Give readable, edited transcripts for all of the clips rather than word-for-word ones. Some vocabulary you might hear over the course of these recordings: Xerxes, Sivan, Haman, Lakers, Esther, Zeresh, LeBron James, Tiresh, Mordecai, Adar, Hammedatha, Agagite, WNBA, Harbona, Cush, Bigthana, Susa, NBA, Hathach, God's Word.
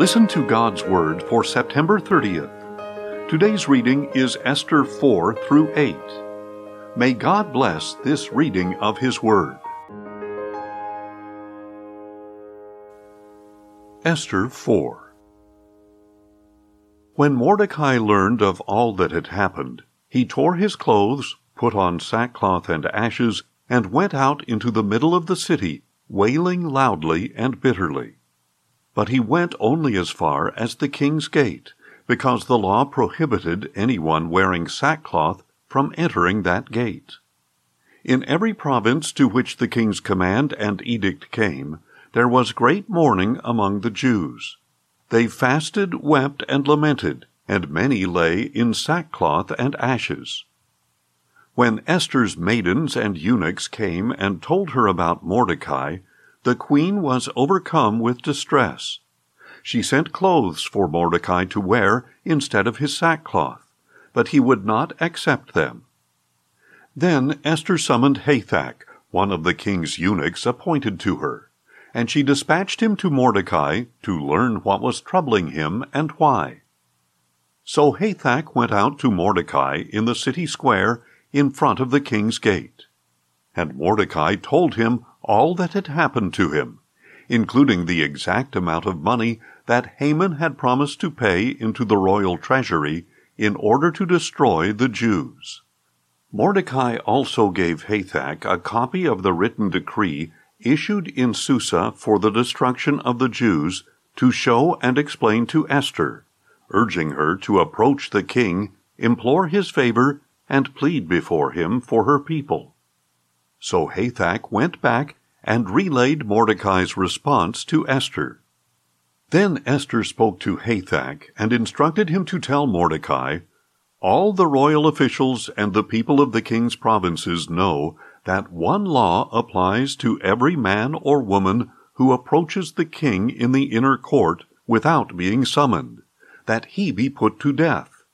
Listen to God's Word for September 30th. Today's reading is Esther 4 through 8. May God bless this reading of His Word. Esther 4. When Mordecai learned of all that had happened, he tore his clothes, put on sackcloth and ashes, and went out into the middle of the city, wailing loudly and bitterly. But he went only as far as the king's gate, because the law prohibited anyone wearing sackcloth from entering that gate. In every province to which the king's command and edict came, there was great mourning among the Jews. They fasted, wept, and lamented, and many lay in sackcloth and ashes. When Esther's maidens and eunuchs came and told her about Mordecai, the queen was overcome with distress. She sent clothes for Mordecai to wear instead of his sackcloth, but he would not accept them. Then Esther summoned Hathach, one of the king's eunuchs appointed to her, and she dispatched him to Mordecai to learn what was troubling him and why. So Hathach went out to Mordecai in the city square in front of the king's gate. And Mordecai told him all that had happened to him, including the exact amount of money that Haman had promised to pay into the royal treasury in order to destroy the Jews. Mordecai also gave Hathach a copy of the written decree issued in Susa for the destruction of the Jews to show and explain to Esther, urging her to approach the king, implore his favor, and plead before him for her people. So Hathach went back and relayed Mordecai's response to Esther. Then Esther spoke to Hathach and instructed him to tell Mordecai, "All the royal officials and the people of the king's provinces know that one law applies to every man or woman who approaches the king in the inner court without being summoned, that he be put to death.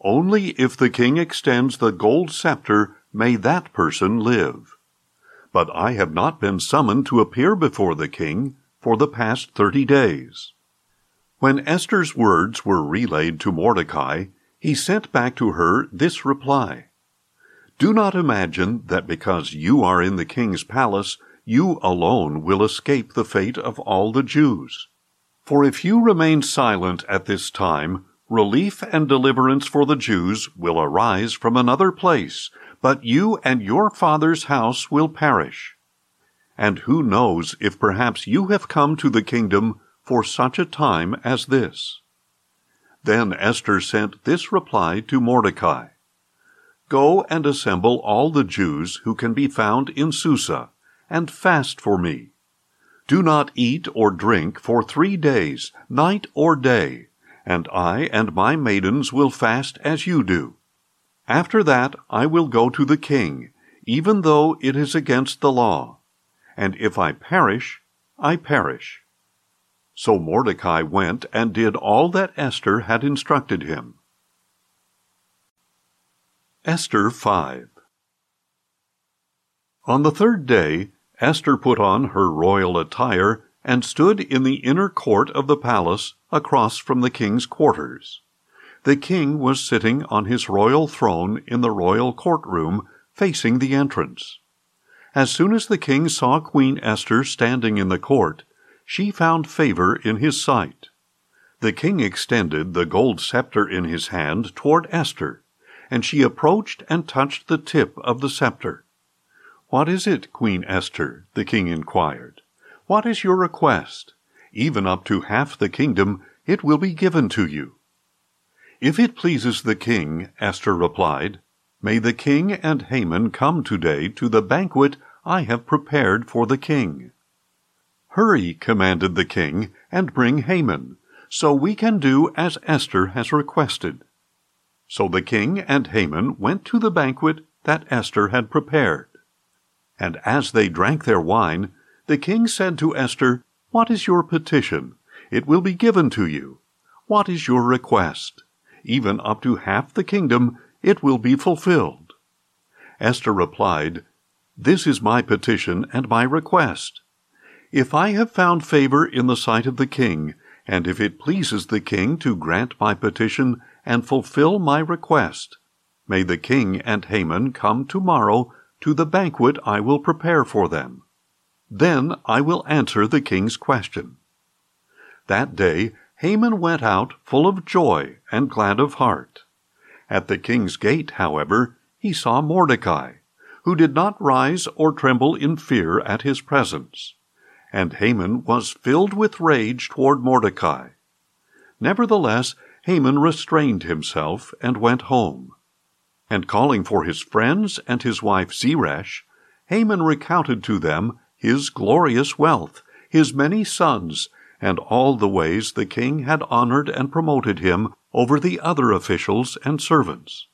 Only if the king extends the gold scepter may that person live. But I have not been summoned to appear before the king for the past 30 days. When Esther's words were relayed to Mordecai, he sent back to her this reply, "Do not imagine that because you are in the king's palace, you alone will escape the fate of all the Jews. For if you remain silent at this time, relief and deliverance for the Jews will arise from another place, but you and your father's house will perish. And who knows if perhaps you have come to the kingdom for such a time as this?" Then Esther sent this reply to Mordecai, "Go and assemble all the Jews who can be found in Susa, and fast for me. Do not eat or drink for 3 days, night or day, and I and my maidens will fast as you do. After that I will go to the king, even though it is against the law. And if I perish, I perish." So Mordecai went and did all that Esther had instructed him. Esther 5. On the third day, Esther put on her royal attire and stood in the inner court of the palace across from the king's quarters. The king was sitting on his royal throne in the royal courtroom facing the entrance. As soon as the king saw Queen Esther standing in the court, she found favor in his sight. The king extended the gold scepter in his hand toward Esther, and she approached and touched the tip of the scepter. "What is it, Queen Esther?" the king inquired. "What is your request? Even up to half the kingdom, it will be given to you." "If it pleases the king," Esther replied, "may the king and Haman come today to the banquet I have prepared for the king." "Hurry," commanded the king, "and bring Haman, so we can do as Esther has requested." So the king and Haman went to the banquet that Esther had prepared. And as they drank their wine, the king said to Esther, "What is your petition? It will be given to you. What is your request? Even up to half the kingdom, it will be fulfilled." Esther replied, "This is my petition and my request. If I have found favor in the sight of the king, And if it pleases the king to grant my petition and fulfill my request, may the king and Haman come tomorrow to the banquet I will prepare for them. Then I will answer the king's question. That day Haman went out full of joy and glad of heart. At the king's gate, however, he saw Mordecai, who did not rise or tremble in fear at his presence. And Haman was filled with rage toward Mordecai. Nevertheless, Haman restrained himself and went home. And calling for his friends and his wife Zeresh, Haman recounted to them his glorious wealth, his many sons, and all the ways the king had honored and promoted him over the other officials and servants.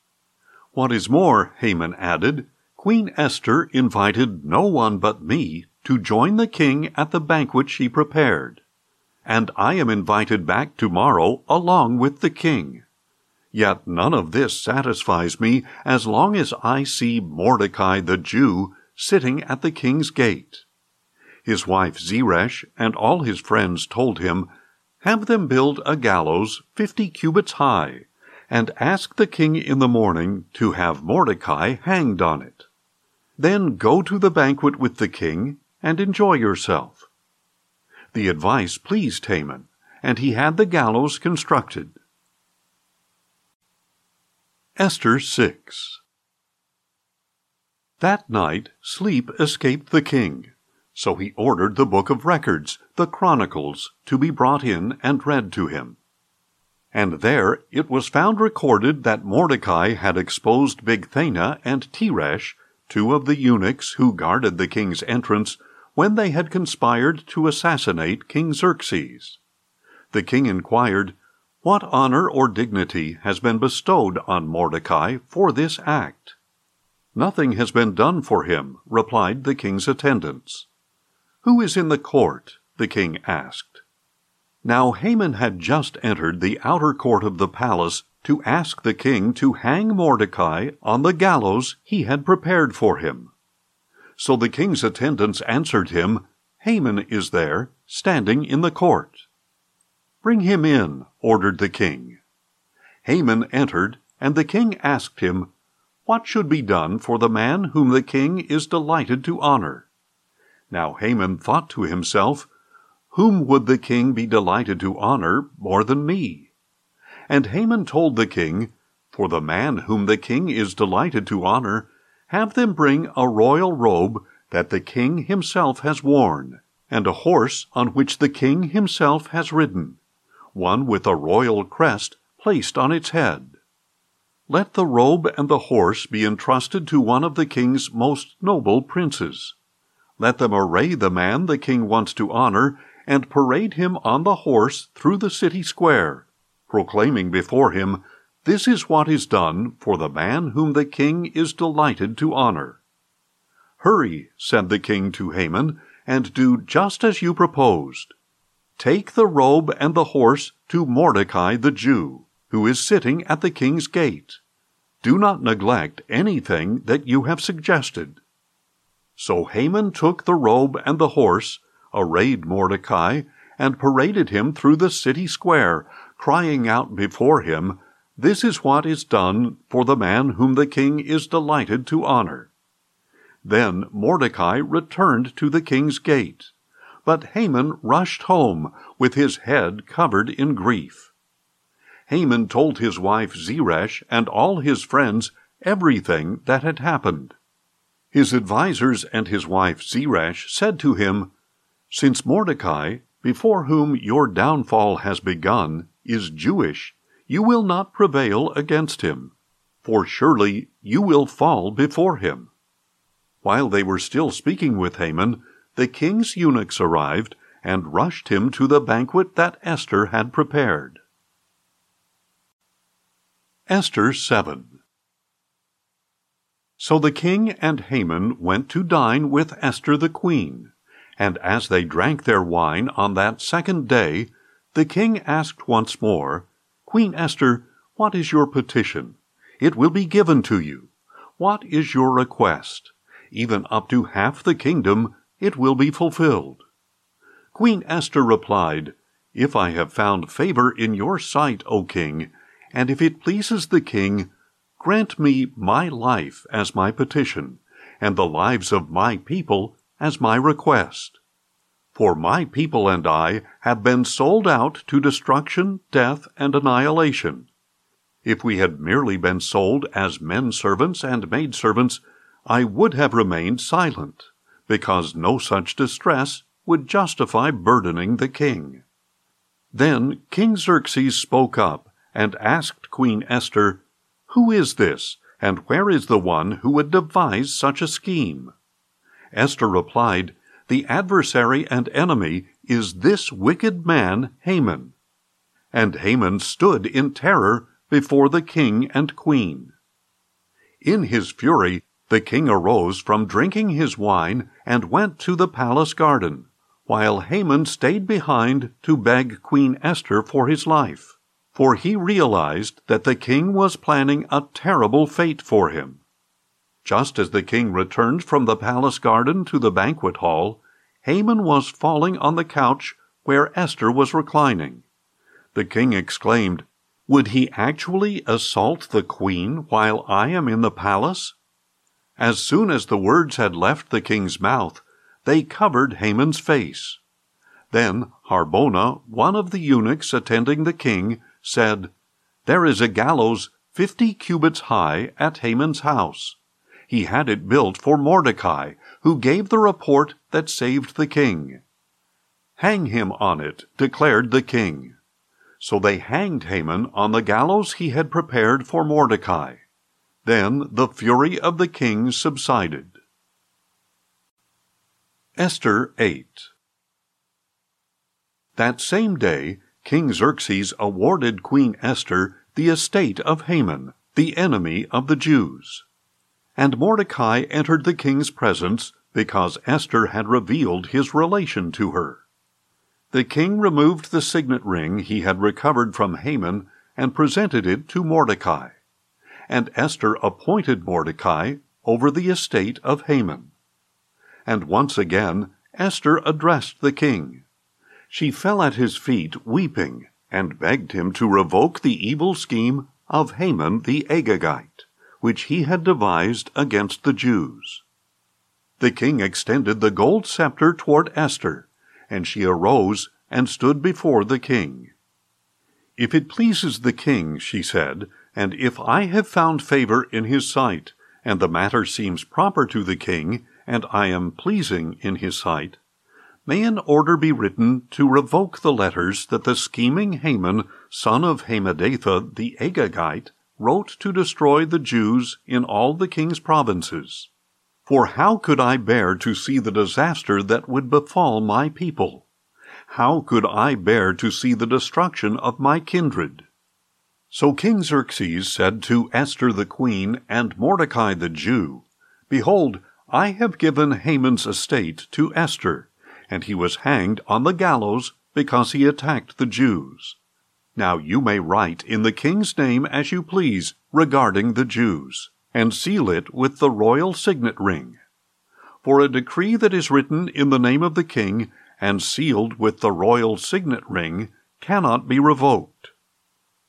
What is more, Haman added, Queen Esther invited no one but me to join the king at the banquet she prepared, and I am invited back tomorrow along with the king. Yet none of this satisfies me as long as I see Mordecai the Jew sitting at the king's gate. His wife Zeresh and all his friends told him, Have them build a gallows 50 cubits high, and ask the king in the morning to have Mordecai hanged on it. Then go to the banquet with the king and enjoy yourself. The advice pleased Haman, and he had the gallows constructed. Esther 6. That night sleep escaped the king, so he ordered the book of records, the Chronicles, to be brought in and read to him. And there it was found recorded that Mordecai had exposed Bigthana and Tiresh, two of the eunuchs who guarded the king's entrance, when they had conspired to assassinate King Xerxes. The king inquired, What honor or dignity has been bestowed on Mordecai for this act? Nothing has been done for him, replied the king's attendants. Who is in the court? The king asked. Now Haman had just entered the outer court of the palace to ask the king to hang Mordecai on the gallows he had prepared for him. So the king's attendants answered him, Haman is there, standing in the court. Bring him in, ordered the king. Haman entered, and the king asked him, What should be done for the man whom the king is delighted to honor? Now Haman thought to himself, Whom would the king be delighted to honor more than me? And Haman told the king, For the man whom the king is delighted to honor, have them bring a royal robe that the king himself has worn, and a horse on which the king himself has ridden, one with a royal crest placed on its head. Let the robe and the horse be entrusted to one of the king's most noble princes. Let them array the man the king wants to honor, and parade him on the horse through the city square, proclaiming before him, This is what is done for the man whom the king is delighted to honor. Hurry, said the king to Haman, and do just as you proposed. Take the robe and the horse to Mordecai the Jew, who is sitting at the king's gate. Do not neglect anything that you have suggested. So Haman took the robe and the horse, arrayed Mordecai, and paraded him through the city square, crying out before him, This is what is done for the man whom the king is delighted to honor. Then Mordecai returned to the king's gate, but Haman rushed home with his head covered in grief. Haman told his wife Zeresh and all his friends everything that had happened. His advisers and his wife Zeresh said to him, Since Mordecai, before whom your downfall has begun, is Jewish, you will not prevail against him, for surely you will fall before him. While they were still speaking with Haman, the king's eunuchs arrived and rushed him to the banquet that Esther had prepared. Esther 7. So the king and Haman went to dine with Esther the queen, and as they drank their wine on that second day, the king asked once more, Queen Esther, what is your petition? It will be given to you. What is your request? Even up to half the kingdom, it will be fulfilled. Queen Esther replied, If I have found favor in your sight, O king, and if it pleases the king, grant me my life as my petition, and the lives of my people as my request. For my people and I have been sold out to destruction, death, and annihilation. If we had merely been sold as men servants and maid servants, I would have remained silent, because no such distress would justify burdening the king. Then King Xerxes spoke up and asked Queen Esther, "Who is this, and where is the one who would devise such a scheme?" Esther replied, "The adversary and enemy is this wicked man Haman." And Haman stood in terror before the king and queen. In his fury, the king arose from drinking his wine and went to the palace garden, while Haman stayed behind to beg Queen Esther for his life, for he realized that the king was planning a terrible fate for him. Just as the king returned from the palace garden to the banquet hall, Haman was falling on the couch where Esther was reclining. The king exclaimed, "Would he actually assault the queen while I am in the palace?" As soon as the words had left the king's mouth, they covered Haman's face. Then Harbona, one of the eunuchs attending the king, said, "There is a gallows 50 cubits high at Haman's house. He had it built for Mordecai, who gave the report that saved the king. Hang him on it," declared the king. So they hanged Haman on the gallows he had prepared for Mordecai. Then the fury of the king subsided. Esther 8. That same day, King Xerxes awarded Queen Esther the estate of Haman, the enemy of the Jews. And Mordecai entered the king's presence because Esther had revealed his relation to her. The king removed the signet ring he had recovered from Haman and presented it to Mordecai. And Esther appointed Mordecai over the estate of Haman. And once again, Esther addressed the king. She fell at his feet, weeping, and begged him to revoke the evil scheme of Haman the Agagite, which he had devised against the Jews. The king extended the gold scepter toward Esther, and she arose and stood before the king. "If it pleases the king," she said, "and if I have found favor in his sight, and the matter seems proper to the king, and I am pleasing in his sight, may an order be written to revoke the letters that the scheming Haman, son of Hammedatha the Agagite, wrote to destroy the Jews in all the king's provinces. For how could I bear to see the disaster that would befall my people? How could I bear to see the destruction of my kindred?" So King Xerxes said to Esther the queen and Mordecai the Jew, "Behold, I have given Haman's estate to Esther, and he was hanged on the gallows because he attacked the Jews. Now you may write in the king's name as you please regarding the Jews, and seal it with the royal signet ring. For a decree that is written in the name of the king and sealed with the royal signet ring cannot be revoked."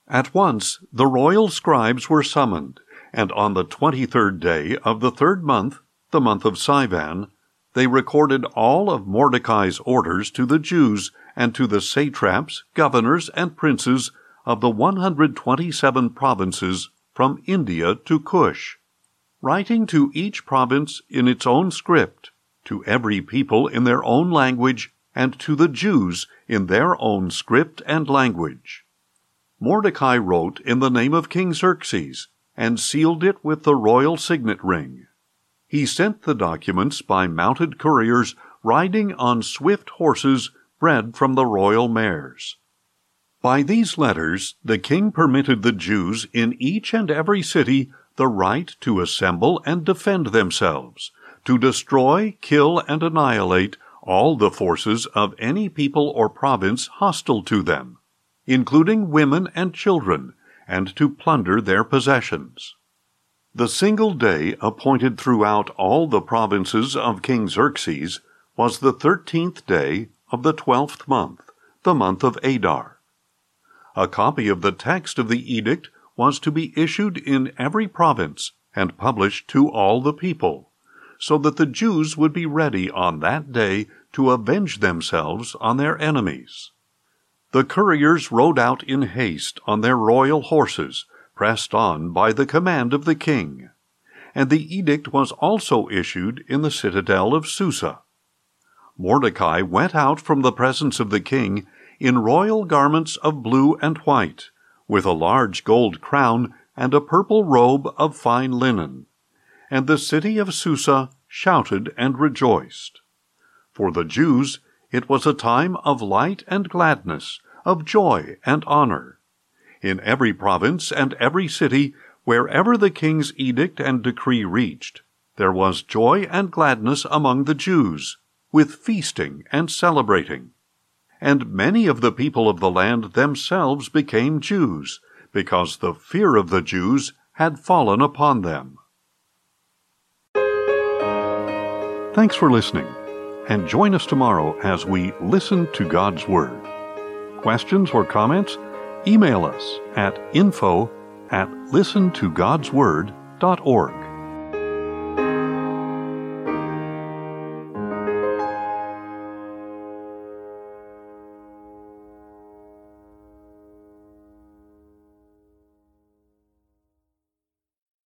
At once the royal scribes were summoned, and on the 23rd day of the 3rd month, the month of Sivan, they recorded all of Mordecai's orders to the Jews and to the satraps, governors, and princes of the 127 provinces from India to Cush, writing to each province in its own script, to every people in their own language, and to the Jews in their own script and language. Mordecai wrote in the name of King Xerxes, and sealed it with the royal signet ring. He sent the documents by mounted couriers riding on swift horses bred from the royal mares. By these letters, the king permitted the Jews in each and every city the right to assemble and defend themselves, to destroy, kill, and annihilate all the forces of any people or province hostile to them, including women and children, and to plunder their possessions. The single day appointed throughout all the provinces of King Xerxes was the 13th day of the 12th month, the month of Adar. A copy of the text of the edict was to be issued in every province and published to all the people, so that the Jews would be ready on that day to avenge themselves on their enemies. The couriers rode out in haste on their royal horses, pressed on by the command of the king, and the edict was also issued in the citadel of Susa. Mordecai went out from the presence of the king in royal garments of blue and white, with a large gold crown and a purple robe of fine linen. And the city of Susa shouted and rejoiced. For the Jews it was a time of light and gladness, of joy and honor. In every province and every city, wherever the king's edict and decree reached, there was joy and gladness among the Jews, with feasting and celebrating. And many of the people of the land themselves became Jews, because the fear of the Jews had fallen upon them. Thanks for listening, and join us tomorrow as we listen to God's Word. Questions or comments? Email us at info@listentogodsword.org.